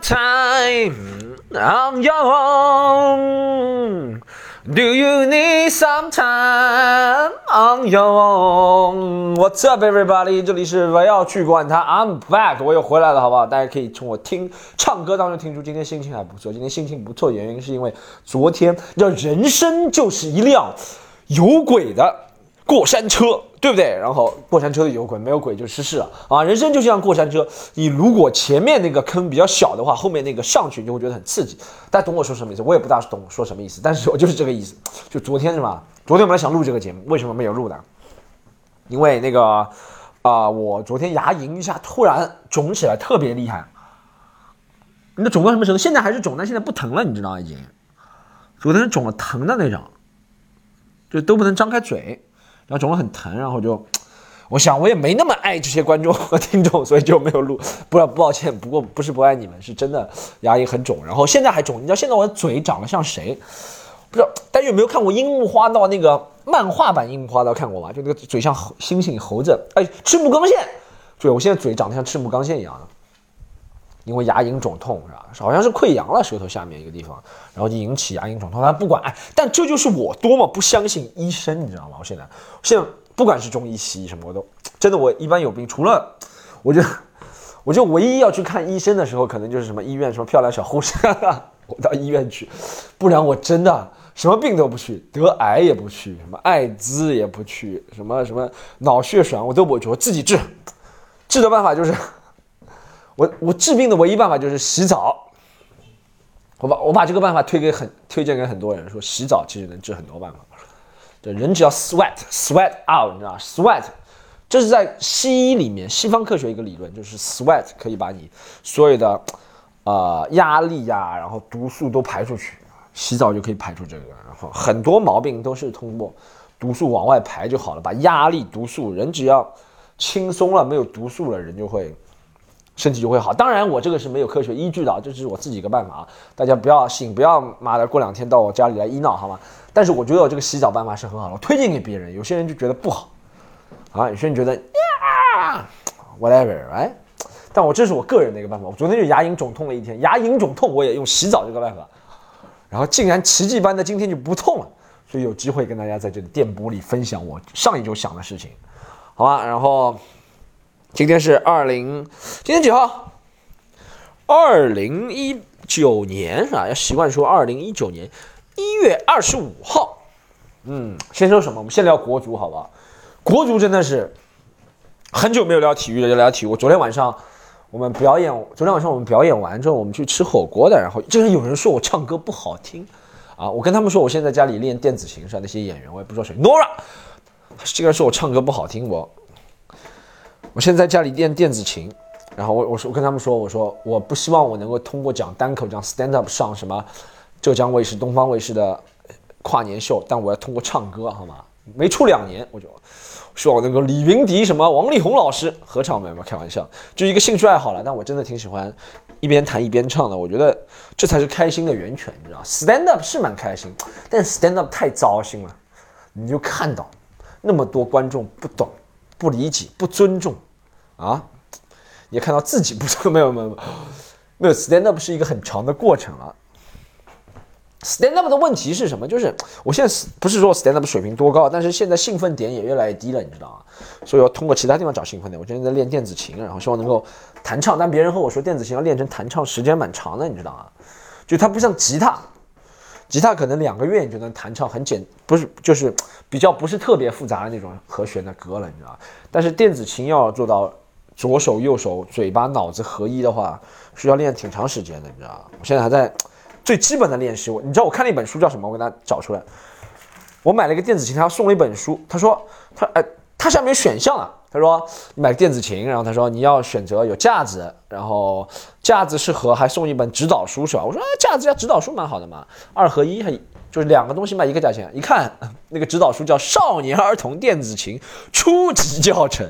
time, I'm your own. Do you need some time on your own? What's up, everybody? 这里是我要去管他 ，I'm back， 我又回来了，好不好？大家可以从我唱歌当中听出今天心情还不错。今天心情不错，原因是因为昨天，你知道人生就是一辆有轨的过山车。对不对？然后过山车有轨，没有轨就失事了啊！人生就像过山车，你如果前面那个坑比较小的话，后面那个上去你就会觉得很刺激。大家懂我说什么意思？我也不大懂说什么意思，但是我就是这个意思。就昨天是吧？昨天我们想录这个节目，为什么没有录呢？因为那个我昨天牙龈一下突然肿起来，特别厉害。那肿到什么程度？现在还是肿，但现在不疼了，你知道已经。昨天肿了疼的那种，就都不能张开嘴。然后肿了很疼，然后就，我想我也没那么爱这些观众和听众，所以就没有录。抱歉，不过不是不爱你们，是真的牙龈很肿，然后现在还肿。你知道现在我的嘴长得像谁？不知道大家有没有看过《樱木花道》那个漫画版《樱木花道》看过吗？就那个嘴像猩猩猴子，哎，赤木刚宪。对，我现在嘴长得像赤木刚宪一样的，因为牙龈肿痛是吧？好像是溃疡了，舌头下面一个地方，然后就引起牙龈肿痛。他不管，哎，但这就是我多么不相信医生，你知道吗？我现在不管是中医、西医什么，我都真的，我一般有病，除了我就唯一要去看医生的时候，可能就是什么医院什么漂亮小护士，我到医院去，不然我真的什么病都不去，得癌也不去，什么艾滋也不去，什么什么脑血栓我都不去，我自己治。治的办法就是。我治病的唯一办法就是洗澡，我把这个办法推荐给很多人，说洗澡其实能治很多办法。对，人只要 sweat out， 你知道 sweat， 这是在西医里面西方科学一个理论，就是 sweat 可以把你所有的压力呀，然后毒素都排出去，洗澡就可以排出这个。然后很多毛病都是通过毒素往外排就好了，把压力、毒素，人只要轻松了，没有毒素了，人就会。身体就会好，当然我这个是没有科学依据的，这是我自己一个办法啊，大家不要信，不要妈的过两天到我家里来医闹好吗？但是我觉得我这个洗澡办法是很好的，我推荐给别人，有些人就觉得不好啊，有些人觉得whatever right， 但我这是我个人的一个办法，我昨天就牙龈肿痛了一天，牙龈肿痛我也用洗澡这个办法，然后竟然奇迹般的今天就不痛了，所以有机会跟大家在这个电波里分享我上一周想的事情，好吧？然后。今天是今天几号？2019年啊，要习惯说2019年1月25号。嗯，先说什么？我们先聊国足，好不好？国足真的是很久没有聊体育了，就聊体育。昨天晚上我们表演完之后，我们去吃火锅的，然后竟然有人说我唱歌不好听啊！我跟他们说我现在家里练电子琴是那些演员，我也不知道谁 ，Nora， 竟然说我唱歌不好听，我现在家里练电子琴，然后我跟他们说，我说我不希望我能够通过讲单口、讲 stand up 上什么浙江卫视、东方卫视的跨年秀，但我要通过唱歌，好吗？没出2年，我就说我能够李云迪、什么王力宏老师合唱，没有开玩笑，就一个兴趣爱好了。但我真的挺喜欢一边弹一边唱的，我觉得这才是开心的源泉，你知道 ？stand up 是蛮开心，但 stand up 太糟心了，你就看到那么多观众不懂。不理解，不尊重，啊！也看到自己不尊重，没有 stand up 是一个很长的过程啊。stand up 的问题是什么？就是我现在不是说 stand up 水平多高，但是现在兴奋点也越来越低了，你知道吗？所以要通过其他地方找兴奋点。我最近在练电子琴，然后希望能够弹唱，但别人和我说电子琴要练成弹唱时间蛮长的，你知道吗？就它不像吉他。吉他可能2个月你就能弹唱很不是就是比较不是特别复杂的那种和弦的歌了，你知道吗？但是电子琴要做到左手右手嘴巴脑子合一的话，需要练挺长时间的，你知道吗？我现在还在最基本的练习。你知道我看了一本书叫什么？我给大家找出来。我买了一个电子琴，他送了一本书，他说他下面有选项啊，他说你买个电子琴，然后他说你要选择有架子，然后架子适合，还送一本指导书是吧？我说架子加指导书蛮好的嘛，2合1，还就是2个东西卖一个价钱。一看那个指导书叫《少年儿童电子琴初级教程》，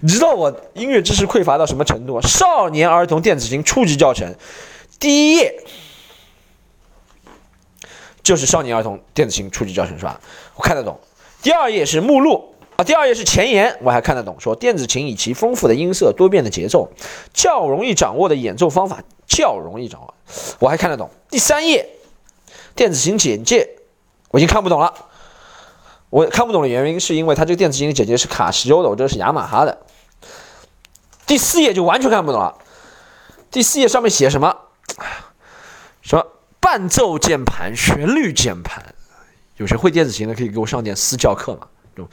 你知道我音乐知识匮乏到什么程度？《少年儿童电子琴初级教程》第一页就是《少年儿童电子琴初级教程》是吧？我看得懂。第二页是目录。第二页是前言，我还看得懂，说电子琴以其丰富的音色、多变的节奏、较容易掌握的演奏方法，较容易掌握，我还看得懂。第三页电子型简介我已经看不懂了，我看不懂的原因是因为它这个电子型简介是卡西欧的，我这是雅马哈的。第四页就完全看不懂了，第四页上面写什么什么伴奏键盘、旋律键盘，有些会电子型的可以给我上点私教课嘛，就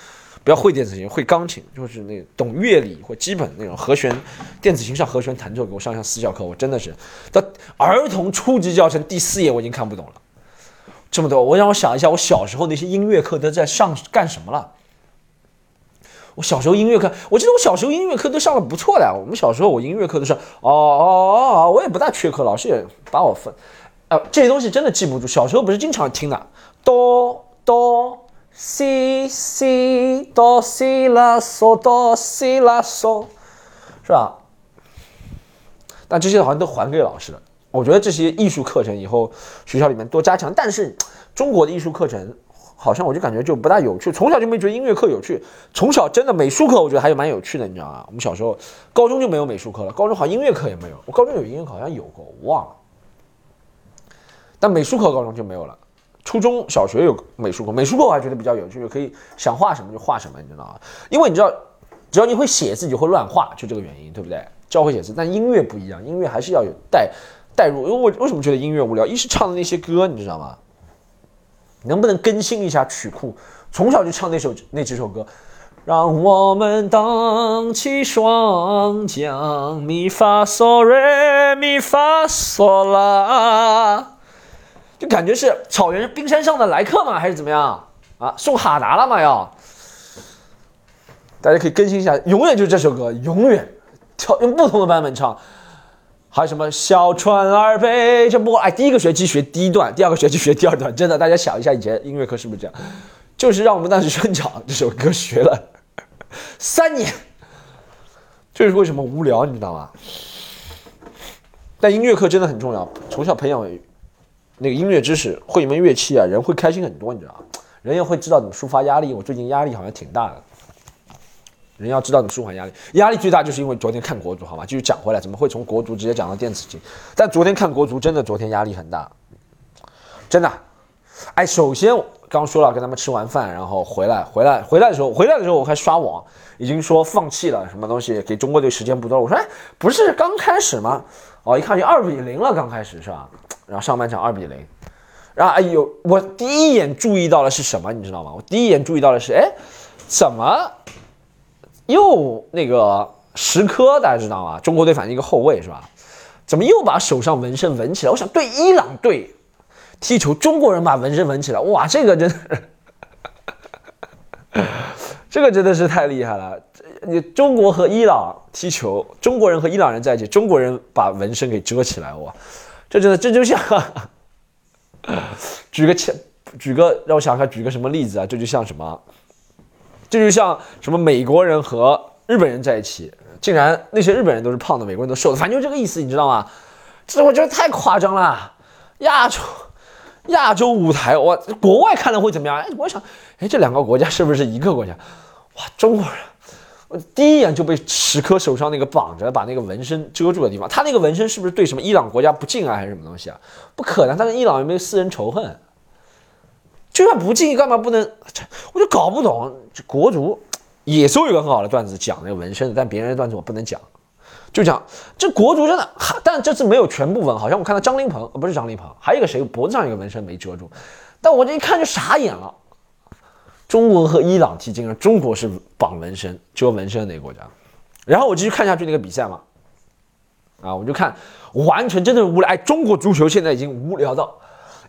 不要会电子型，会钢琴就是那懂乐理或基本那种和弦，电子型上和弦弹奏给我上一下私教课，我真的是到儿童初级教程第四页我已经看不懂了。这么多，我让我想一下，我小时候那些音乐课都在上干什么了？我小时候音乐课，我记得我小时候音乐课都上的不错的。我们小时候我音乐课都是我也不大缺课，老师也把我分。这些东西真的记不住，小时候不是经常听的，哆哆西西哆西拉嗦哆西拉嗦，是吧？但这些好像都还给老师了。我觉得这些艺术课程以后学校里面多加强，但是中国的艺术课程好像我就感觉就不大有趣，从小就没觉得音乐课有趣，从小真的美术课我觉得还有蛮有趣的，你知道吗？我们小时候高中就没有美术课了，高中好像音乐课也没有，我高中有音乐课好像有过我忘了，但美术课高中就没有了，初中小学有美术课，美术课我还觉得比较有趣，可以想画什么就画什么，你知道吗？因为你知道只要你会写字就会乱画，就这个原因，对不对？教会写字，但音乐不一样，音乐还是要有带入，因为我为什么觉得音乐无聊？一是唱的那些歌，你知道吗？能不能更新一下曲库？从小就唱那几首歌，让我们荡起双桨，咪发嗦瑞咪发嗦啦，就感觉是草原冰山上的来客嘛，还是怎么样啊？送哈达了嘛要？大家可以更新一下，永远就这首歌，永远跳用不同的版本唱。还有什么小船儿背着波？哎，第一个学期学第一段，第二个学期学第二段，真的，大家想一下以前音乐课是不是这样？就是让我们当时春场这首歌学了3年，这是为什么无聊，你知道吗？但音乐课真的很重要，从小培养那个音乐知识，会一门乐器啊，人会开心很多，你知道吗？人也会知道怎么抒发压力。我最近压力好像挺大的。人要知道怎么舒缓压力，压力最大就是因为昨天看国足，好吧，就是讲回来，怎么会从国足直接讲到电子琴？但昨天看国足，真的昨天压力很大，真的。哎，首先我刚说了，跟他们吃完饭，然后回来的时候我还刷网，已经说放弃了什么东西，给中国队时间不多了。我说，哎，不是刚开始吗？哦，一看就2-0了，刚开始是吧？然后上半场2-0，然后哎呦，我第一眼注意到了是什么，你知道吗？我第一眼注意到的是，哎，怎么？又那个石科，大家知道吗？中国队反正一个后卫是吧？怎么又把手上纹身纹起来？我想对伊朗队踢球，中国人把纹身纹起来，哇，这个真的，这个真的是太厉害了！中国和伊朗踢球，中国人和伊朗人在一起，中国人把纹身给遮起来，哇，这真的这就像，举个让我想看，举个什么例子啊？这就像什么？这就像什么美国人和日本人在一起，竟然那些日本人都是胖的，美国人都瘦的，反正就这个意思，你知道吗？这我觉得太夸张了。亚洲舞台，我国外看了会怎么样？哎，我想，哎，这两个国家是不是一个国家？哇，中国人，我第一眼就被石科手上那个绑着把那个纹身遮住的地方，他那个纹身是不是对什么伊朗国家不敬啊，还是什么东西啊？不可能，他跟伊朗有没有私人仇恨？就算不敬，干嘛不能？我就搞不懂。国足野兽有个很好的段子讲那个纹身的，但别人的段子我不能讲，就讲这国足真的，但这次没有全部纹，好像我看到张琳芃，不是张琳芃，还有一个谁脖子上一个纹身没遮住，但我这一看就傻眼了。中国和伊朗踢，竟然中国是绑纹身遮纹身的那个国家。然后我继续看下去那个比赛嘛，啊，我就看完全真的无聊。哎，中国足球现在已经无聊到。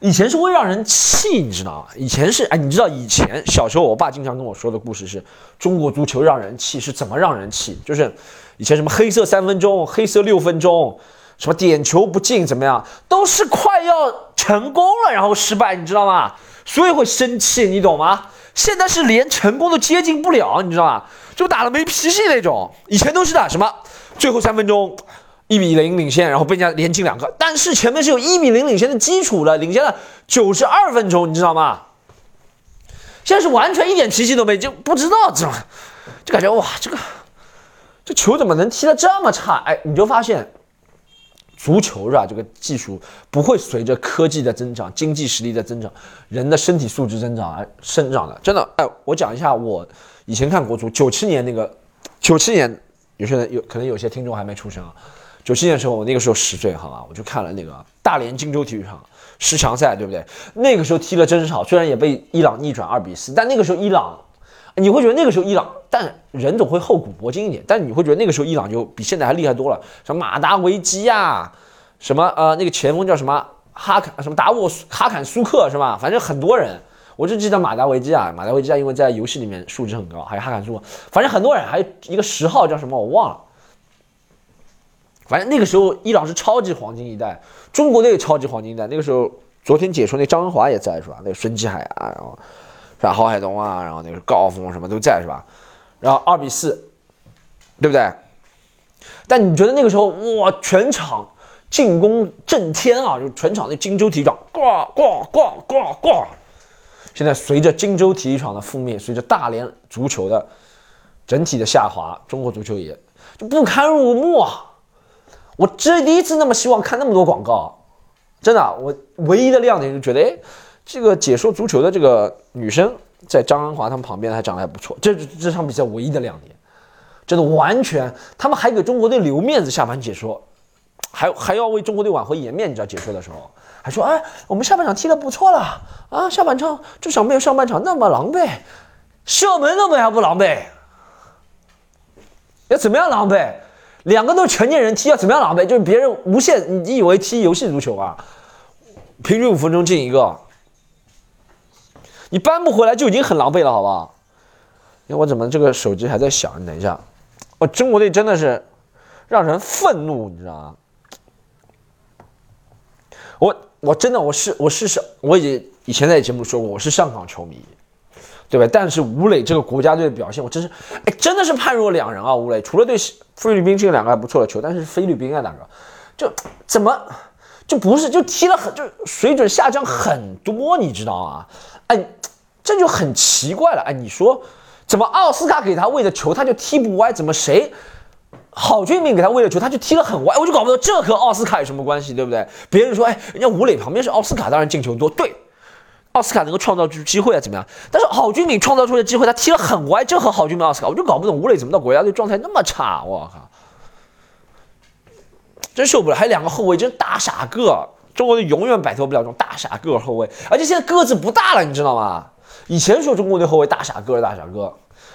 以前是会让人气，你知道吗？以前是，哎，你知道以前小时候我爸经常跟我说的故事是中国足球让人气是怎么让人气？就是以前什么黑色3分钟、黑色6分钟，什么点球不进怎么样，都是快要成功了然后失败，你知道吗？所以会生气，你懂吗？现在是连成功都接近不了，你知道吗？就打了没脾气那种。以前都是打什么最后3分钟。1-0领先，然后被人家连进2个，但是前面是有1-0领先的基础了，领先了92分钟，你知道吗？现在是完全一点脾气都没，就不知道怎么，就感觉哇，这球怎么能踢得这么差？哎，你就发现足球是吧？这个技术不会随着科技的增长、经济实力的增长、人的身体素质增长而生长的。真的，哎，我讲一下我以前看国足，97年那个，97年有些人可能有些听众还没出生啊。97年的时候，我那个时候10岁，好吧，我就看了那个大连金州体育场10强赛，对不对？那个时候踢了真是好，虽然也被伊朗逆转2-4，但那个时候伊朗。你会觉得那个时候伊朗，但人总会厚古薄今一点。但你会觉得那个时候伊朗就比现在还厉害多了，什么马达维基啊，什么那个前锋叫什么哈坎什么达沃哈坎苏克是吧？反正很多人，我就记得马达维基啊，马达维基啊，因为在游戏里面数值很高，还有哈坎苏克，反正很多人，还有一个10号叫什么我忘了。反正那个时候伊朗是超级黄金一代，中国队超级黄金一代。那个时候昨天解说那张恩华也在是吧？那个孙继海啊，然后。是吧？郝海东啊，然后那个高峰什么都在是吧？然后2-4，对不对？但你觉得那个时候哇，全场进攻震天啊，就全场那金州体育场，咣咣咣咣咣。现在随着金州体育场的覆灭，随着大连足球的整体的下滑，中国足球也就不堪入目啊！我这第一次那么希望看那么多广告，真的，我唯一的亮点就觉得哎。这个解说足球的这个女生在张安华他们旁边还长得还不错，这场比赛唯一的亮点，真的完全他们还给中国队留面子，下盘解说，还要为中国队挽回颜面，你知道解说的时候还说哎我们下半场踢得不错了啊，下半场至少没有上半场那么狼狈，射门都没还不狼狈，要怎么样狼狈？两个都成年人踢要怎么样狼狈？就是别人无限，你以为踢游戏足球啊，平均5分钟进一个。你搬不回来就已经很狼狈了，好不好？因为我怎么这个手机还在响？你等一下，我中国队真的是让人愤怒，你知道吗？我真的我以前在节目说过，我是上港球迷，对吧？但是吴磊这个国家队的表现，我真是哎真的是判若两人啊！吴磊除了对菲律宾进两个还不错的球，但是菲律宾啊两个就怎么就不是就踢了很就水准下降很多，你知道吗？哎，这就很奇怪了。哎，你说怎么奥斯卡给他喂的球他就踢不歪？怎么谁郝俊明给他喂的球他就踢得很歪？我就搞不懂这和奥斯卡有什么关系，对不对？别人说哎，人家吴磊旁边是奥斯卡，当然进球多，对，奥斯卡能够创造出机会啊，怎么样？但是郝俊明创造出的机会他踢得很歪，这和郝俊明奥斯卡，我就搞不懂吴磊怎么到国家队状态那么差，我靠，真受不了。还有两个后卫真大傻个。中国队永远摆脱不了这种大傻个后卫，而且现在个子不大了，你知道吗？以前说中国队后卫大傻个，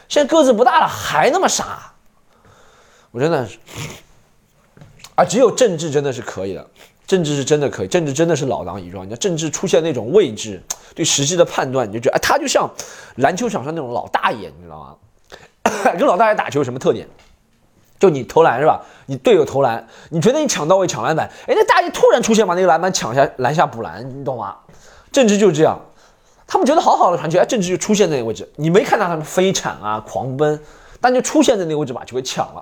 现在个子不大了还那么傻，我真的是啊！只有郑智真的是可以的，郑智是真的可以，郑智真的是老当益壮。你看郑智出现那种位置对实际的判断，你就觉得哎，他就像篮球场上那种老大爷，你知道吗？跟老大爷打球有什么特点？就你投篮是吧？你队友投篮，你觉得你抢到位抢篮板，哎，那大爷突然出现把那个篮板抢下篮下补篮，你懂吗？郑智就这样，他们觉得好好的传球，哎，郑智就出现在那个位置，你没看到他们飞铲啊狂奔，但就出现在那个位置把球给抢了，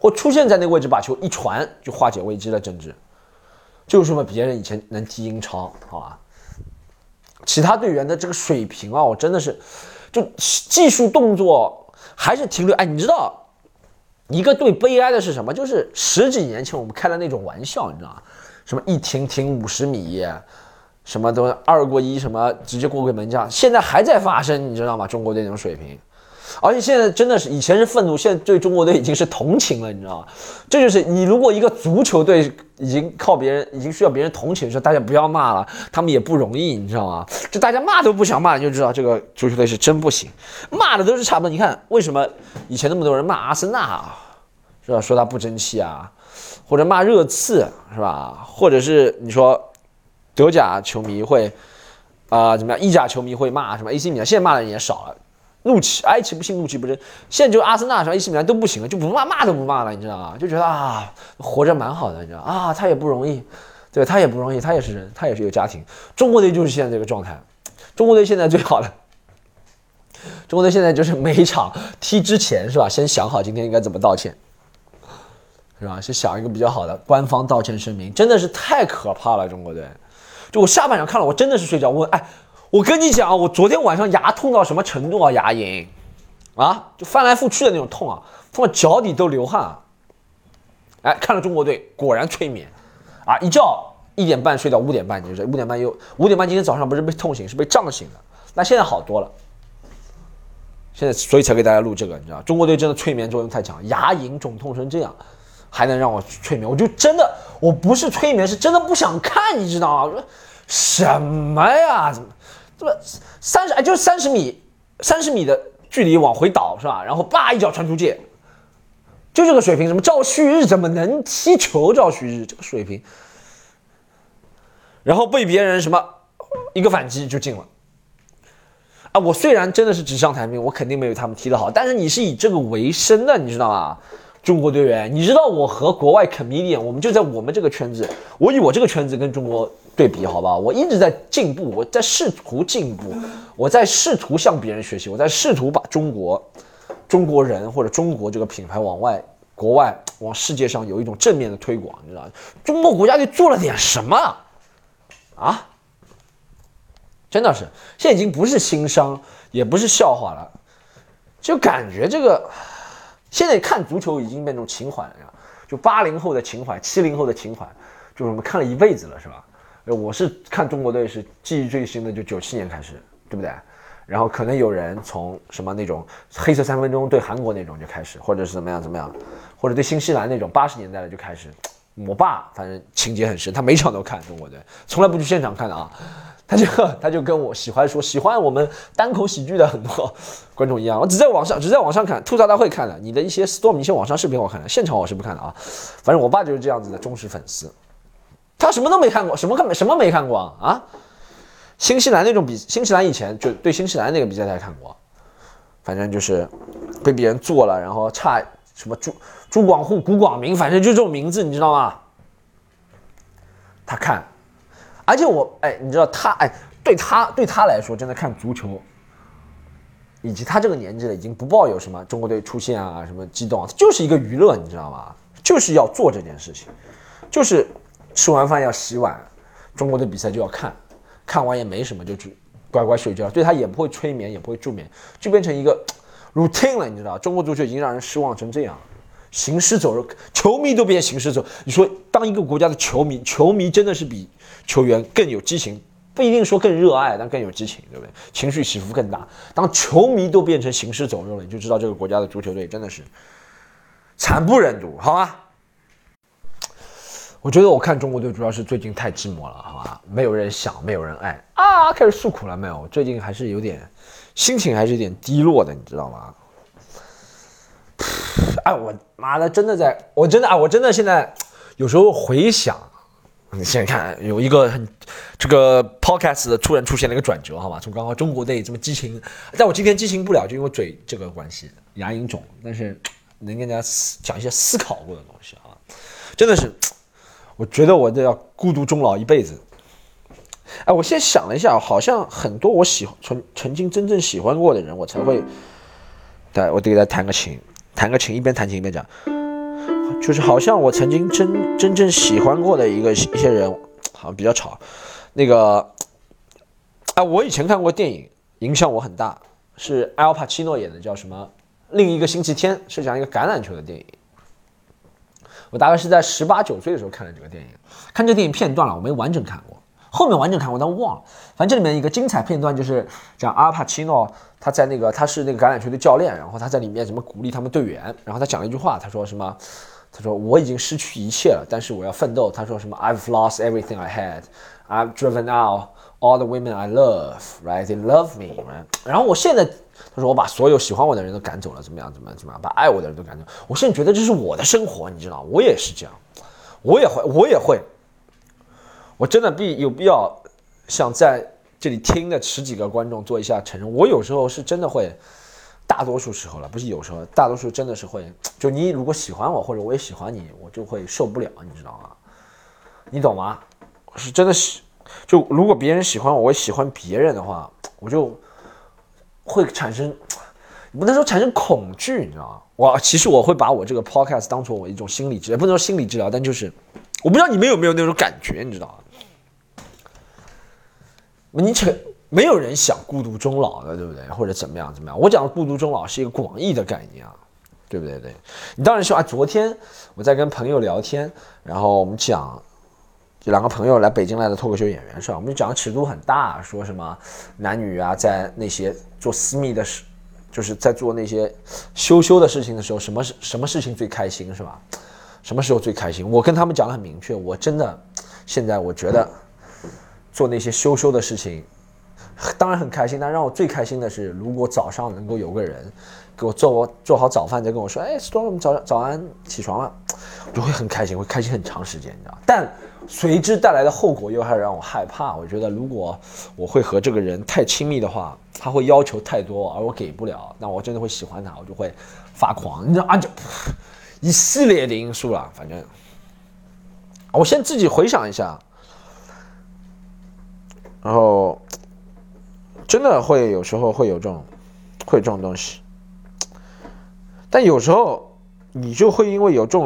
或出现在那个位置把球一传就化解危机了。郑智，就是说别人以前能踢英超，好吧？其他队员的这个水平啊，我真的是，就技术动作还是停留。哎，你知道？一个最悲哀的是什么？就是10几年前我们开的那种玩笑，你知道吗？什么一停50米，什么都2过1，什么直接过个门将，现在还在发生，你知道吗？中国队那种水平，而且现在真的是以前是愤怒，现在对中国队已经是同情了，你知道吗？这就是你如果一个足球队已经靠别人，已经需要别人同情的时候，大家不要骂了，他们也不容易，你知道吗？就大家骂都不想骂，你就知道这个足球队是真不行，骂的都是差不多。你看为什么以前那么多人骂阿森纳啊，是吧？说他不争气啊，或者骂热刺是吧？或者是你说德甲球迷会怎么样？意甲球迷会骂什么 AC 米兰，现在骂的人也少了。怒气哀其不幸，怒其不争。现在就阿森纳上 AC 米兰都不行了，就不骂都不骂了，你知道吗？就觉得啊，活着蛮好的，你知道啊，他也不容易，对，他也不容易，他也是人，他也是有家庭。中国队就是现在这个状态，中国队现在最好的，中国队现在就是每一场踢之前是吧，先想好今天应该怎么道歉，是吧？先想一个比较好的官方道歉声明，真的是太可怕了，中国队。就我下半场看了，我真的是睡觉，我跟你讲啊，我昨天晚上牙痛到什么程度啊？牙龈啊，就翻来覆去的那种痛啊，痛到脚底都流汗啊。哎，看了中国队，果然催眠，啊，一觉1点半睡到5点半，就是5点半又5点半，今天早上不是被痛醒，是被胀醒的。那现在好多了，现在所以才给大家录这个，你知道，中国队真的催眠作用太强，牙龈肿痛成这样，还能让我催眠，我就真的我不是催眠，是真的不想看，你知道吗？什么呀？怎么就是30米的距离往回倒是吧？然后一脚传出界。就这个水平，什么赵旭日怎么能踢球？赵旭日这个水平，然后被别人什么一个反击就进了。啊，我虽然真的是纸上谈兵，我肯定没有他们踢得好，但是你是以这个为生的，你知道吗？中国队员，你知道我和国外 comedian， 我们就在我们这个圈子，我以我这个圈子跟中国对比，好吧？我一直在进步，我在试图进步，我在试图向别人学习，我在试图把中国人或者中国这个品牌往外国外往世界上有一种正面的推广，你知道中国国家队做了点什么啊？真的是现在已经不是新伤也不是笑话了，就感觉这个现在看足球已经变成情怀了，就80后的情怀70后的情怀，就是我们看了一辈子了，是吧？我是看中国队是记忆最深的就97年开始，对不对？然后可能有人从什么那种黑色3分钟对韩国那种就开始，或者是怎么样，或者对新西兰那种80年代的就开始。我爸反正情节很深，他每场都看中国队，从来不去现场看的啊。他就跟我喜欢我们单口喜剧的很多观众一样，我只在网上看吐槽大会看的，你的一些 Storm 一些网上视频我看了，现场我是不看的啊。反正我爸就是这样子的忠实粉丝，他什么都没看过，什么没看过啊。新西兰那种比新西兰以前就对新西兰那个比赛才看过，反正就是被别人做了，然后差什么朱广沪、古广明，反正就这种名字，你知道吗？他看，而且我你知道他对他来说，真的看足球，以及他这个年纪了，已经不抱有什么中国队出现啊什么激动啊，就是一个娱乐，你知道吗？就是要做这件事情，就是吃完饭要洗碗，中国队比赛就要看。看完也没什么，就去乖乖睡觉，对他也不会催眠，也不会助眠，就变成一个 routine 了，你知道？中国足球已经让人失望成这样，行尸走肉，球迷都变行尸走。你说，当一个国家的球迷真的是比球员更有激情，不一定说更热爱，但更有激情，对不对？情绪起伏更大。当球迷都变成行尸走肉了，你就知道这个国家的足球队真的是惨不忍睹，好吗？我觉得我看中国队主要是最近太寂寞了，好吧，没有人想，没有人爱啊，开始诉苦了没有？最近还是有点心情，还是有点低落的，你知道吗？哎，我妈的，真的在，我真的现在有时候回想，你现在看有一个很这个 podcast 突然出现了一个转折，好吧，从刚刚中国队这么激情，但我今天激情不了，就因为嘴这个关系，牙龈肿，但是能跟大家讲一些思考过的东西啊，真的是。我觉得我这要孤独终老一辈子。哎，我现在想了一下，好像很多我曾经真正喜欢过的人，我才会。对，我得给他弹个琴，一边弹琴一边讲，就是好像我曾经真正喜欢过的一些人，好像比较吵。那个，哎，我以前看过电影，影响我很大，是艾尔帕奇诺演的，叫什么？另一个星期天，是讲一个橄榄球的电影。我大概是在18、19岁的时候看了这个电影，看这个电影片段了，我没完整看过，后面完整看过但我忘了。反正这里面一个精彩片段就是讲阿尔帕奇诺，他在那个他是那个橄榄球的教练，然后他在里面怎么鼓励他们队员，然后他讲了一句话，他说什么？他说我已经失去一切了，但是我要奋斗。他说什么 ？I've lost everything I had, I've driven out all the women I love, right? They love me, right? 然后我现在。他说：“我把所有喜欢我的人都赶走了，怎么样？把爱我的人都赶走。我现在觉得这是我的生活，你知道，我也是这样，我也会。我真的有必要想在这里听的10几个观众做一下承认。我有时候是真的会，大多数时候了，不是有时候，大多数真的是会。就你如果喜欢我，或者我也喜欢你，我就会受不了，你知道吗？你懂吗？我是真的就如果别人喜欢我，我也喜欢别人的话，我就。”会产生，不能说产生恐惧，你知道吗？其实我会把我这个 podcast 当成我一种心理治疗，不能说心理治疗，但就是我不知道你们有没有那种感觉，你知道吗？没有人想孤独终老的，对不对？或者怎么样？我讲的孤独终老是一个广义的概念啊，对不对？你当然说啊，昨天我在跟朋友聊天，然后我们讲就两个朋友来北京来的脱口秀演员上，我们就讲的尺度很大，说什么男女啊，在那些做私密的事，就是在做那些羞的事情的时候，什么事情最开心是吧？什么时候最开心？我跟他们讲得很明确，我真的现在我觉得做那些羞的事情，当然很开心，但让我最开心的是，如果早上能够有个人给我做好早饭，再跟我说，哎 ，Storm 早安起床了，我就会很开心，会开心很长时间，你知道？但随之带来的后果又还让我害怕，我觉得如果我会和这个人太亲密的话，他会要求太多而我给不了，那我真的会喜欢他，我就会发狂，你知道啊，就一系列的因素了。反正我先自己回想一下，然后真的会有时候会有这种东西，但有时候你就会因为有这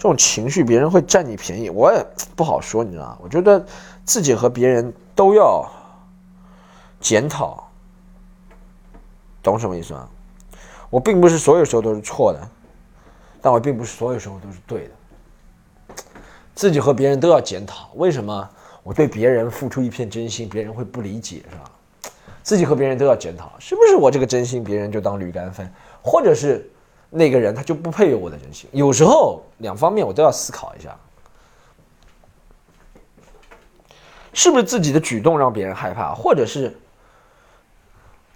种情绪，别人会占你便宜，我也不好说，你知道吗？我觉得自己和别人都要检讨，懂什么意思吗？我并不是所有时候都是错的，但我并不是所有时候都是对的。自己和别人都要检讨，为什么我对别人付出一片真心，别人会不理解，是吧？自己和别人都要检讨，是不是我这个真心，别人就当驴肝肺，或者是那个人他就不配有我的真心，有时候两方面我都要思考一下，是不是自己的举动让别人害怕，或者是，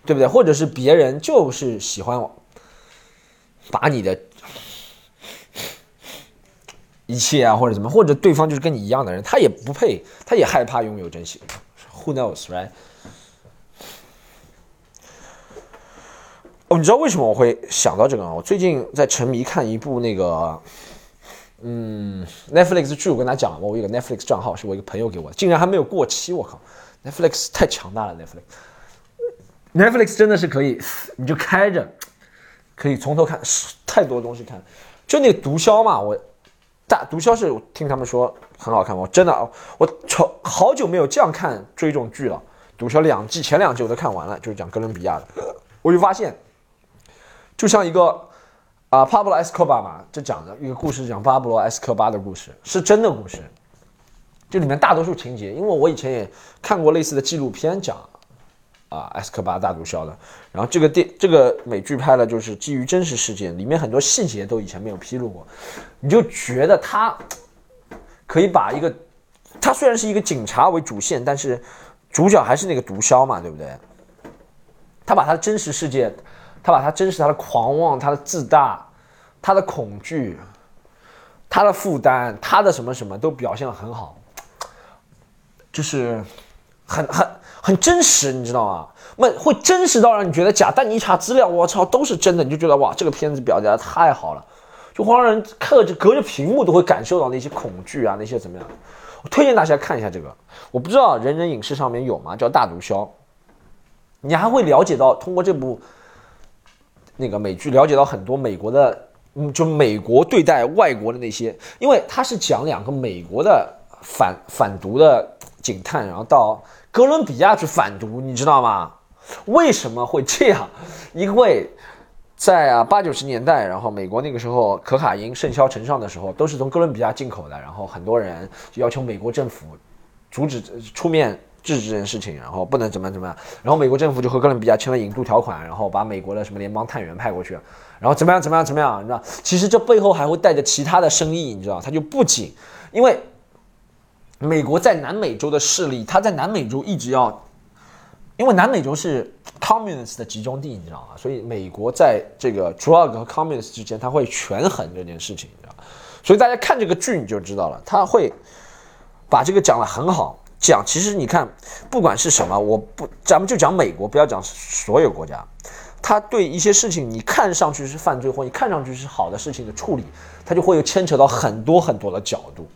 对不对？或者是别人就是喜欢把你的一切啊，或者怎么，或者对方就是跟你一样的人，他也不配，他也害怕拥有真心。Who knows, right？哦，你知道为什么我会想到这个吗？我最近在沉迷看一部那个，Netflix 剧，我跟他讲了，我有一个 Netflix 账号，是我一个朋友给我的，竟然还没有过期，我靠 ！Netflix 太强大了 ，Netflix 真的是可以，你就开着，可以从头看，太多东西看。就那个毒枭嘛，毒枭是我听他们说很好看，我真的我好久没有这样看追这种剧了。毒枭前两季我都看完了，就是讲哥伦比亚的，我就发现。就像一个Pablo Escobar 嘛，这讲的一个故事，讲巴布罗埃斯科巴的故事，是真的故事。这里面大多数情节，因为我以前也看过类似的纪录片讲埃斯科巴大毒枭的，然后这个美剧拍了，就是基于真实事件，里面很多细节都以前没有披露过，你就觉得他可以把一个，他虽然是一个警察为主线，但是主角还是那个毒枭嘛，对不对？他把他的真实世界。他把他真实他的狂妄，他的自大，他的恐惧，他的负担，他的什么什么都表现得很好，就是很真实，你知道吗？会真实到让你觉得假，但你一查资料，我操，都是真的，你就觉得哇，这个片子表达得太好了，就会让人隔着屏幕都会感受到那些恐惧啊，那些怎么样的。我推荐大家看一下这个，我不知道人人影视上面有吗？叫《大毒枭》，你还会了解到通过这部。那个美剧了解到很多美国的，就美国对待外国的那些，因为他是讲两个美国的反毒的警探，然后到哥伦比亚去反毒，你知道吗？为什么会这样？因为在80、90年代，然后美国那个时候可卡因盛嚣尘上的时候，都是从哥伦比亚进口的，然后很多人就要求美国政府阻止出面。制止这件事情，然后不能怎么样，然后美国政府就和哥伦比亚签了引渡条款，然后把美国的什么联邦探员派过去，然后怎么样，你知道，其实这背后还会带着其他的生意，你知道，它就不仅因为美国在南美洲的势力，它在南美洲一直要，因为南美洲是 communist 的集中地，你知道吗？所以美国在这个 drug 和 communist 之间，它会权衡这件事情，你知道，所以大家看这个剧你就知道了，它会把这个讲得很好。讲其实你看，不管是什么，咱们就讲美国，不要讲所有国家。他对一些事情，你看上去是犯罪或你看上去是好的事情的处理，他就会有牵扯到很多很多的角度。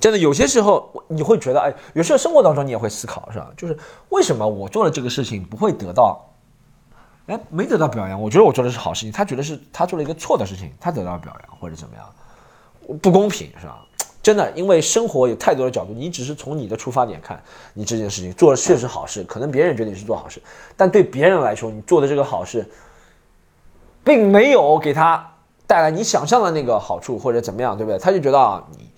真的，有些时候你会觉得，哎，有时候生活当中你也会思考，是吧？就是为什么我做了这个事情不会得到，哎，没得到表扬？我觉得我做的是好事情，他觉得是他做了一个错的事情，他得到表扬或者怎么样，不公平，是吧？真的，因为生活有太多的角度，你只是从你的出发点看，你这件事情做的确实好事，可能别人觉得你是做好事，但对别人来说，你做的这个好事，并没有给他带来你想象的那个好处或者怎么样，对不对？他就觉得啊，你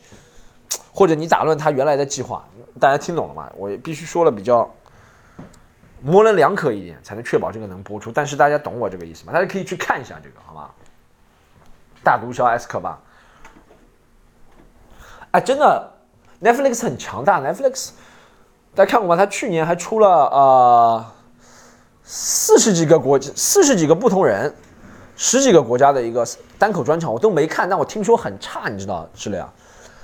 或者你打乱他原来的计划。大家听懂了吗？我也必须说了比较模棱两可一点，才能确保这个能播出。但是大家懂我这个意思吗？大家可以去看一下这个，好吗？大毒枭埃斯科巴，哎，真的 ，Netflix 很强大。Netflix 大家看过吗？他去年还出了40几个不同人，10几个国家的一个单口专场，我都没看，但我听说很差，你知道之类啊。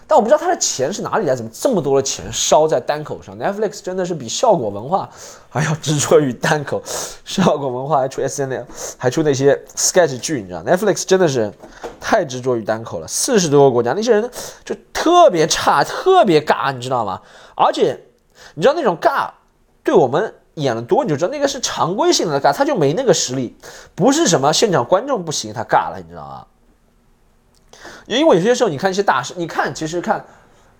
但我不知道他的钱是哪里来，怎么这么多的钱烧在单口上 ？Netflix 真的是比效果文化还要执着于单口，效果文化还出 SNL， 还出那些 sketch 剧，你知道 ？Netflix 真的是太执着于单口了，40多个国家，那些人就特别差，特别尬，你知道吗？而且你知道那种尬，对我们演了多你就知道，那个是常规性的尬，他就没那个实力，不是什么现场观众不行，他尬了，你知道吗？因为有些时候你看一些大师，你看其实看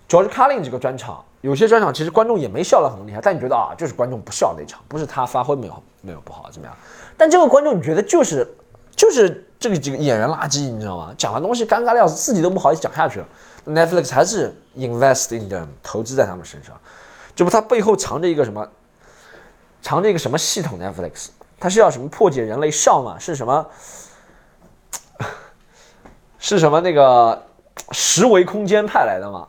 George Carlin 这个专场，有些专场其实观众也没笑得很厉害，但你觉得啊，就是观众不笑那场，不是他发挥没有不好怎么样，但这个观众你觉得就是这个几个演员垃圾，你知道吗？讲的东西尴尬的要死，自己都不好意思讲下去了。Netflix 还是 invest in them， 投资在他们身上，这不他背后藏着一个什么系统 ？Netflix 它是要什么破解人类笑嘛？是什么？是什么那个十维空间派来的嘛？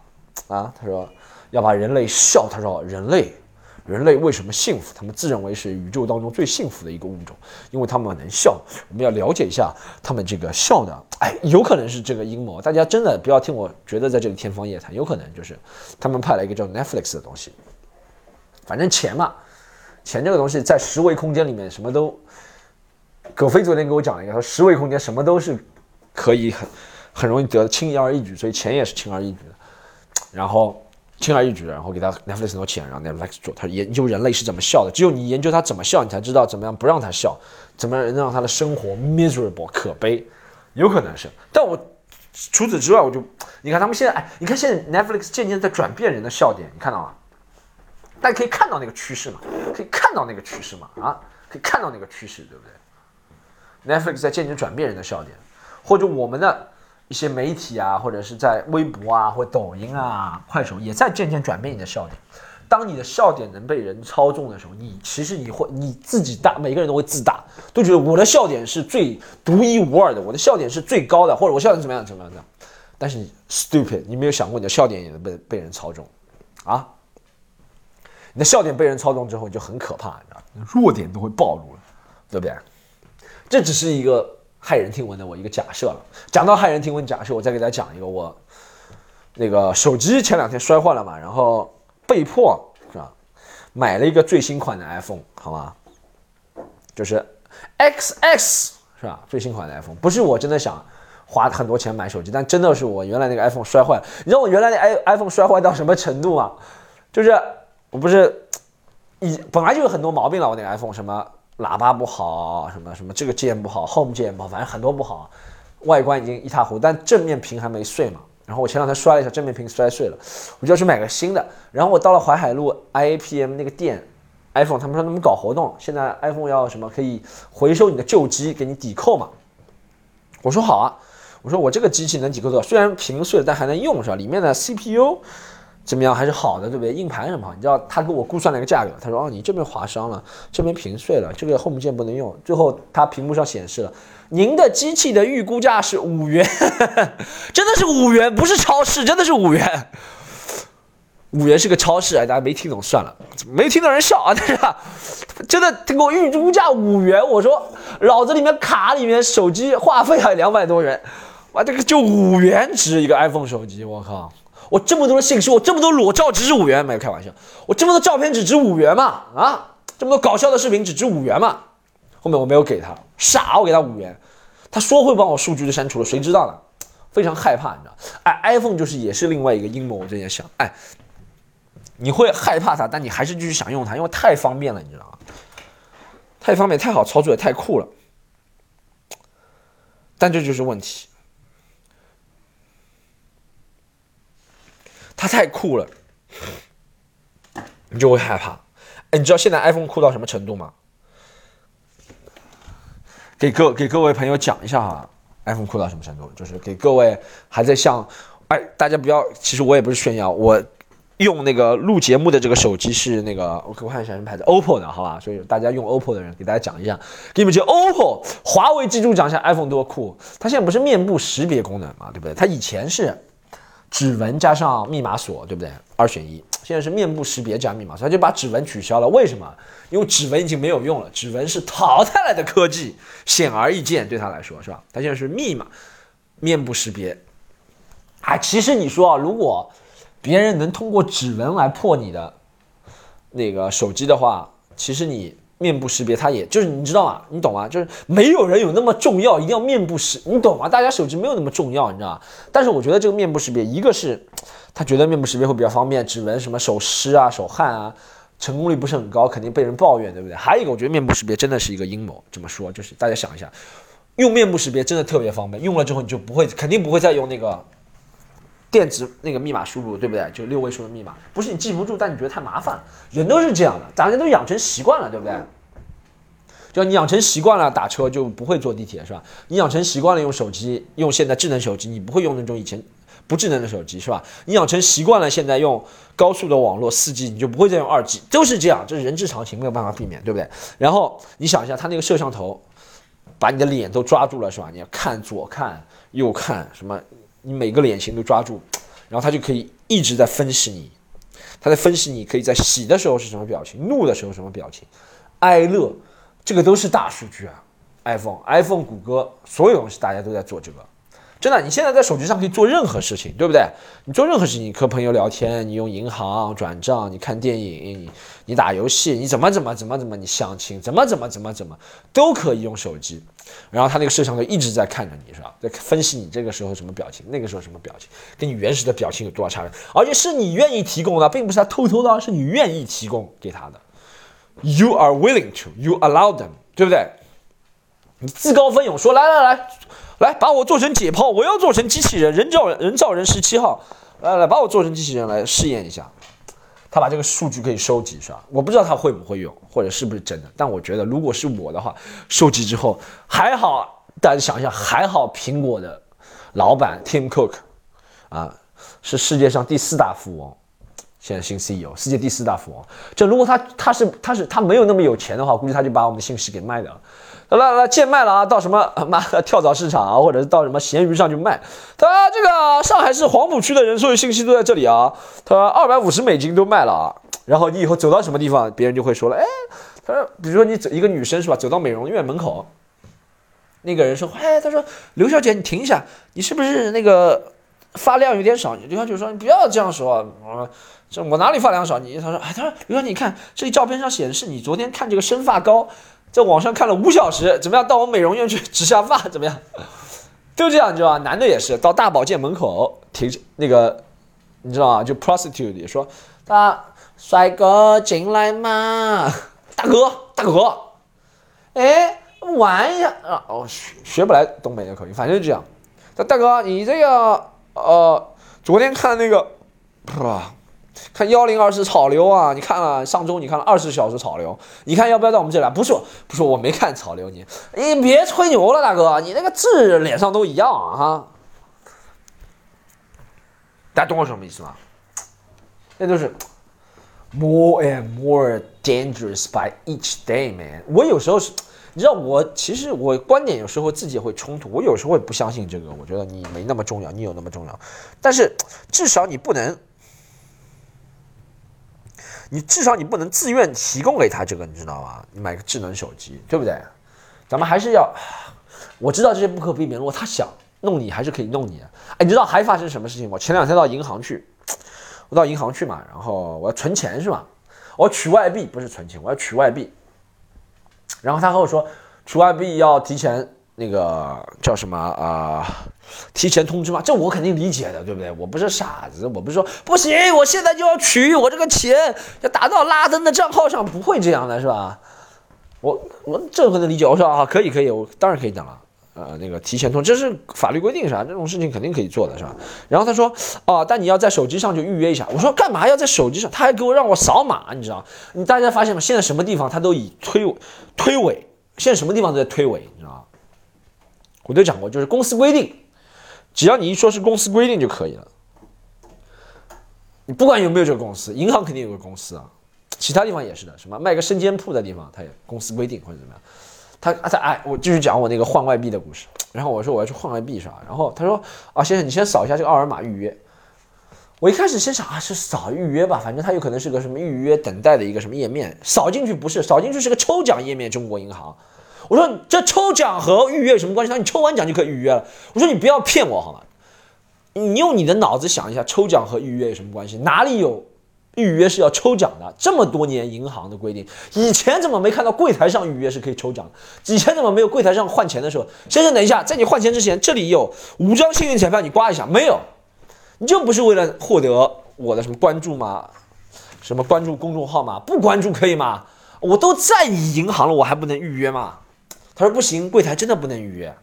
啊，他说要把人类笑，他说人类为什么幸福？他们自认为是宇宙当中最幸福的一个物种，因为他们能笑。我们要了解一下他们这个笑的，哎，有可能是这个阴谋。大家真的不要听我觉得在这里天方夜谭，有可能就是他们派来一个叫 Netflix 的东西。反正钱嘛，钱这个东西在十维空间里面什么都，葛飞昨天给我讲了一个，说十维空间什么都是可以很容易得轻而易举，所以钱也是轻而易举的，然后给他 Netflix 很多钱，让 Netflix 做，他研究人类是怎么笑的，只有你研究他怎么笑，你才知道怎么样不让他笑，怎么样让他的生活 miserable 可悲，有可能是。但我除此之外，你看他们现在，哎，你看现在 Netflix 渐渐在转变人的笑点，你看到吗？大家可以看到那个趋势嘛？可以看到那个趋势，对不对 ？Netflix 在渐渐转变人的笑点。或者我们的一些媒体啊，或者是在微博啊，或抖音啊、快手，也在渐渐转变你的笑点。当你的笑点能被人操纵的时候，你自己大，每个人都会自大，都觉得我的笑点是最独一无二的，我的笑点是最高的，或者我笑点怎么样。但是你 stupid， 你没有想过你的笑点也能被人操纵，啊？你的笑点被人操纵之后，你就很可怕，你知道，你弱点都会暴露了，对不对？这只是一个骇人听闻的我一个假设了。讲到骇人听闻假设，我再给大家讲一个，我那个手机前2天摔坏了嘛，然后被迫是吧，买了一个最新款的 iPhone， 好吗？就是 XX 是吧？最新款的 iPhone， 不是我真的想花很多钱买手机，但真的是我原来那个 iPhone 摔坏了。你知道我原来的 iPhone 摔坏到什么程度吗？就是我不是本来就有很多毛病了，我那个 iPhone 什么。喇叭不好，什么这个键不好 ，home 键不好，反正很多不好，外观已经一塌糊涂，但正面屏还没碎嘛。然后我前2天摔了一下，正面屏摔碎了，我就要去买个新的。然后我到了淮海路 IAPM 那个店 ，iPhone 他们说他们搞活动，现在 iPhone 要什么可以回收你的旧机，给你抵扣嘛。我说好啊，我说我这个机器能抵扣多少？虽然屏碎了，但还能用是吧？里面的 CPU 怎么样还是好的，对不对？硬盘什么好？你知道他给我估算了一个价格，他说哦，你这边划伤了，这边屏碎了，这个 home 键不能用。最后他屏幕上显示了，您的机器的预估价是5元，真的是5元，不是超市，真的是5元。5元是个超市，哎，大家没听懂算了，没听到人笑啊，但是啊真的给我预估价5元，我说老子里面卡里面手机话费还200多元，哇，这个就5元值一个 iPhone 手机，我靠！我这么多的信息，我这么多裸照只值5元，没有开玩笑，我这么多照片只值5元嘛，啊，这么多搞笑的视频只值5元嘛。后面我没有给他，傻，我给他5元，他说会帮我数据就删除了，谁知道呢？非常害怕，你知道？哎 ，iPhone 也是另外一个阴谋，我之前想，哎，你会害怕它，但你还是继续想用它，因为太方便了，你知道吗？太方便，太好操作，也太酷了。但这就是问题。它太酷了，你就会害怕。哎，你知道现在 iPhone 酷到什么程度吗？给各位朋友讲一下哈，iPhone 酷到什么程度？就是给各位还在向哎，大家不要，其实我也不是炫耀，我用那个录节目的这个手机是那个，我看一下什么牌子 ，OPPO 的，好吧？所以大家用 OPPO 的人，给大家讲一下，给你们讲 OPPO， 华为记住讲一下 iPhone 多酷，它现在不是面部识别功能嘛，对不对？它以前是指纹加上密码锁，对不对？二选一，现在是面部识别加密码锁，它就把指纹取消了，为什么？因为指纹已经没有用了，指纹是淘汰来的科技，显而易见，对它来说是吧？它现在是密码，面部识别。哎，其实你说啊，如果别人能通过指纹来破你的那个手机的话，其实你面部识别它也就是你知道吗？你懂吗？就是没有人有那么重要，一定要面部识，你懂吗？大家手机没有那么重要，你知道吗？但是我觉得这个面部识别，一个是他觉得面部识别会比较方便，指纹什么手湿啊、手汗啊，成功率不是很高，肯定被人抱怨，对不对？还有一个，我觉得面部识别真的是一个阴谋。怎么说？就是大家想一下，用面部识别真的特别方便，用了之后你就不会，肯定不会再用那个。电子那个密码输入，对不对？就6位数的密码，不是你记不住，但你觉得太麻烦了。人都是这样的，大家都养成习惯了，对不对？就你养成习惯了打车，就不会坐地铁，是吧？你养成习惯了用手机，用现在智能手机，你不会用那种以前不智能的手机，是吧？你养成习惯了现在用高速的网络4G，你就不会再用2G，都是这样，这是人之常情，没有办法避免，对不对？然后你想一下，它那个摄像头把你的脸都抓住了，是吧？你要看左看右看什么？你每个脸型都抓住，然后他就可以一直在分析你，他在分析你可以在喜的时候是什么表情，怒的时候什么表情，哀乐，这个都是大数据啊。iPhone 谷歌，所有东西大家都在做这个，真的，你现在在手机上可以做任何事情，对不对？你做任何事情，你和朋友聊天，你用银行转账，你看电影，你打游戏，你怎么，你相亲怎么，都可以用手机。然后他那个摄像头一直在看着你，是吧？在分析你这个时候什么表情，那个时候什么表情，跟你原始的表情有多少差别，而且是你愿意提供的，并不是他偷偷的，是你愿意提供给他的。You are willing to, you allow them， 对不对？你自告奋勇说来，把我做成解剖，我要做成机器人，人造人17号，来把我做成机器人来试验一下。他把这个数据可以收集，是吧？我不知道他会不会用，或者是不是真的。但我觉得，如果是我的话，收集之后还好，大家想一下，还好苹果的老板 Tim Cook 啊，是世界上第4大富翁，现在新 CEO， 世界第4大富翁。这如果他没有那么有钱的话，估计他就把我们的信息给卖掉了。来贱卖了啊，到什么跳蚤市场啊，或者是到什么闲鱼上去卖。他这个上海市黄浦区的人所有信息都在这里啊，他$250都卖了啊。然后你以后走到什么地方，别人就会说了，哎，他说比如说你一个女生是吧，走到美容院门口，那个人说，哎，他说刘小姐你停一下，你是不是那个发量有点少？刘小姐说你不要这样说，这我哪里发量少？你他说，哎，他说刘小姐你看这照片上显示你昨天看这个生发膏。在网上看了5小时，怎么样？到我美容院去植下发，怎么样？都这样，你知道吧？男的也是，到大保健门口停那个，你知道吗？就 prostitute 也说，他帅哥进来嘛，大哥，哎，玩一下啊！哦，学不来东北的口音，反正就这样。他大哥，你这个昨天看那个，看1024草榴啊，你看了上周你看了20小时草榴，你看要不要到我们这来？不是，我没看草榴，你别吹牛了，大哥，你那个痣脸上都一样啊哈。大家懂我什么意思吗？那就是 more and more dangerous by each day, man。我有时候是，你知道我其实我观点有时候自己也会冲突，我有时候也不相信这个，我觉得你没那么重要，你有那么重要，但是至少你不能。你至少不能自愿提供给他这个，你知道吗？你买个智能手机，对不对？咱们还是要，我知道这些不可避免。如果他想弄你，还是可以弄你。哎，你知道还发生什么事情吗？前2天我到银行去嘛，然后我要存钱是吧？我取外币，不是存钱，我要取外币。然后他和我说，取外币要提前那个叫什么啊？提前通知吗？这我肯定理解的，对不对？我不是傻子，我不是说不行，我现在就要取我这个钱，要打到拉登的账号上，不会这样的是吧？我这可能理解，我说啊，可以，我当然可以等了。那个提前通知，这是法律规定啥？这种事情肯定可以做的是吧？然后他说啊，但你要在手机上就预约一下。我说干嘛要在手机上？他还给我让我扫码，你知道？你大家发现吗？现在什么地方他都以推诿，现在什么地方都在推诿，你知道吗？我都讲过，就是公司规定。只要你一说是公司规定就可以了，你不管有没有这个公司，银行肯定有个公司啊，其他地方也是的，什么卖个生煎铺的地方，他也公司规定或者怎么样。他哎，我继续讲我那个换外币的故事。然后我说我要去换外币啥，然后他说啊，先生你先扫一下这个二维码预约。我一开始先想啊，是扫预约吧，反正它有可能是个什么预约等待的一个什么页面。扫进去不是，扫进去是个抽奖页面，中国银行。我说这抽奖和预约有什么关系？他说你抽完奖就可以预约了。我说你不要骗我好吗？你用你的脑子想一下，抽奖和预约有什么关系？哪里有？预约是要抽奖的，这么多年银行的规定，以前怎么没看到柜台上预约是可以抽奖的？以前怎么没有柜台上换钱的时候？先生，等一下，在你换钱之前，这里有5张幸运彩票，你刮一下。没有，你这不是为了获得我的什么关注吗？什么关注公众号吗？不关注可以吗？我都在你银行了，我还不能预约吗？他说不行，柜台真的不能预约。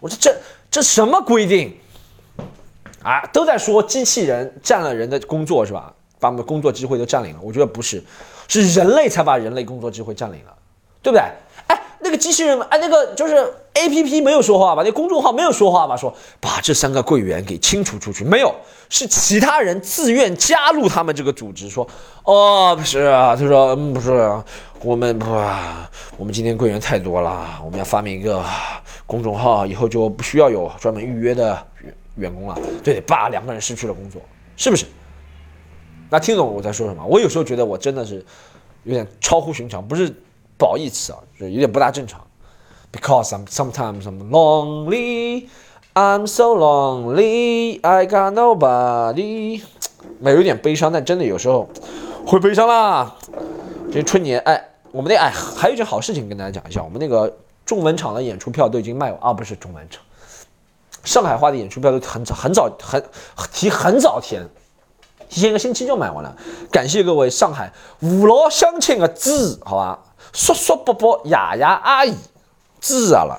我说这什么规定？啊，都在说机器人占了人的工作是吧？把我们的工作机会都占领了，我觉得不是，是人类才把人类工作机会占领了，对不对？哎，那个机器人，哎，那个就是 APP 没有说话吧？那个公众号没有说话吧？说把这3个柜员给清除出去，没有，是其他人自愿加入他们这个组织，说哦，不是啊，他说不是啊，我们今天柜员太多了，我们要发明一个公众号，以后就不需要有专门预约的员工了。对，把2个人失去了工作，是不是？那听懂我在说什么？我有时候觉得我真的是有点超乎寻常，不是褒义词啊，就是有点不大正常。Because sometimes I'm lonely, I'm so lonely, I got nobody。有点悲伤，但真的有时候会悲伤啦。这春节，哎，我们那哎还有一件好事情跟大家讲一下，我们那个中文场的演出票都已经卖完啊，不是中文场，上海话的演出票都很早填。提前一个星期就买完了，感谢各位上海父老乡亲的支持，好吧？叔叔伯伯、爷爷阿姨支持阿拉，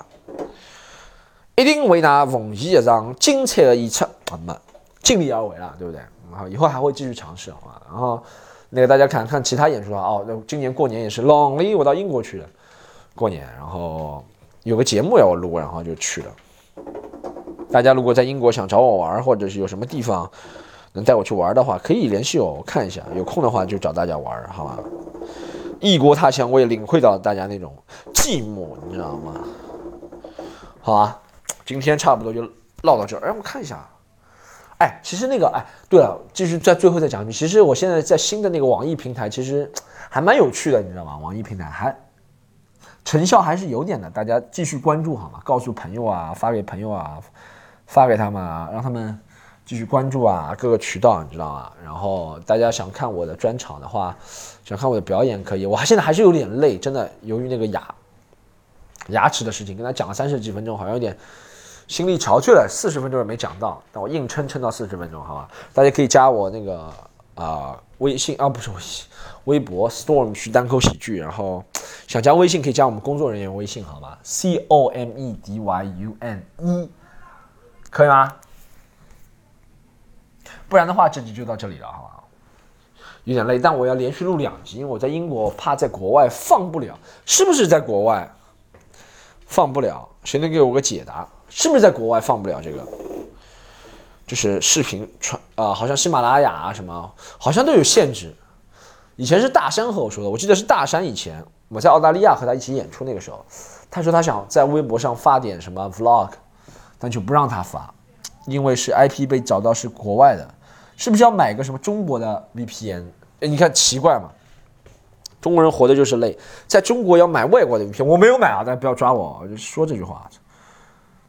一定为㑚奉献一场精彩的演出，好吗？尽力而为啦，对不对？然后以后还会继续尝试，好吧？然后那个大家看看其他演出啊，哦，今年过年也是 lonely， 我到英国去了过年，然后有个节目要我录，然后就去了。大家如果在英国想找我玩，或者是有什么地方能带我去玩的话，可以联系我，我看一下。有空的话就找大家玩，好吧？异国他乡，我也领会到大家那种寂寞，你知道吗？好啊，今天差不多就唠到这儿。哎，我看一下。哎，其实那个，哎，对了，继续在最后再讲一句。其实我现在在新的那个网易平台，其实还蛮有趣的，你知道吗？网易平台还成效还是有点的，大家继续关注好吗？告诉朋友啊，发给朋友啊，发给他们啊，让他们继续关注啊，各个渠道你知道吗？然后大家想看我的专场的话，想看我的表演可以。我现在还是有点累，真的，由于那个牙齿的事情，跟他讲了30几分钟，好像有点心力憔悴了。40分钟也没讲到，但我硬撑到40分钟，好吧？大家可以加我那个微信啊，不是微博 Storm Xu 单口喜剧，然后想加微信可以加我们工作人员微信，好吧 ？COMEDYUNE 可以吗？不然的话这集就到这里了，好吧？有点累，但我要连续录2集，因为我在英国，怕在国外放不了。是不是在国外放不了？谁能给我个解答？是不是在国外放不了这个？就是视频传好像喜马拉雅啊什么，好像都有限制。以前是大山和我说的，我记得是大山以前我在澳大利亚和他一起演出那个时候，他说他想在微博上发点什么 vlog， 但就不让他发。因为是 IP 被找到是国外的，是不是要买个什么中国的 VPN？ 你看奇怪嘛，中国人活的就是累，在中国要买外国的 VPN， 我没有买啊，大家不要抓我，我就说这句话。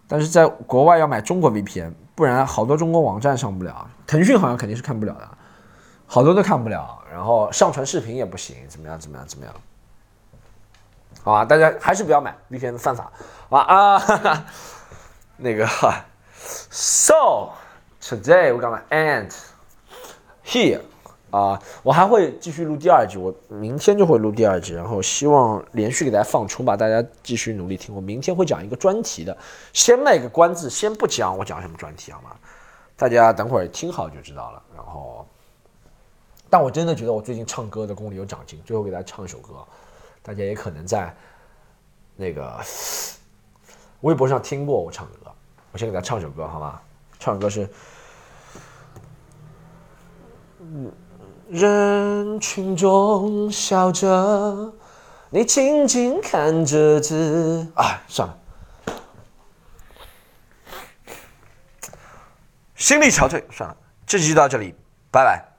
但是在国外要买中国 VPN， 不然好多中国网站上不了，腾讯好像肯定是看不了的，好多都看不了，然后上传视频也不行，怎么样？好吧，大家还是不要买 VPN 犯法，好吧啊哈哈，那个。So today we're gonna end here 我还会继续录第2集，我明天就会录第2集，然后希望连续给大家放出吧，大家继续努力听。我明天会讲一个专题的，先卖个关子，先不讲我讲什么专题好吗？大家等会儿听好就知道了。然后，但我真的觉得我最近唱歌的功力有长进，最后给大家唱一首歌，大家也可能在那个微博上听过我唱歌。我先给大家唱首歌好吗？唱首歌是人群中笑着，你静静看着字。哎，算了。心力憔悴，算了，这集就到这里，拜拜。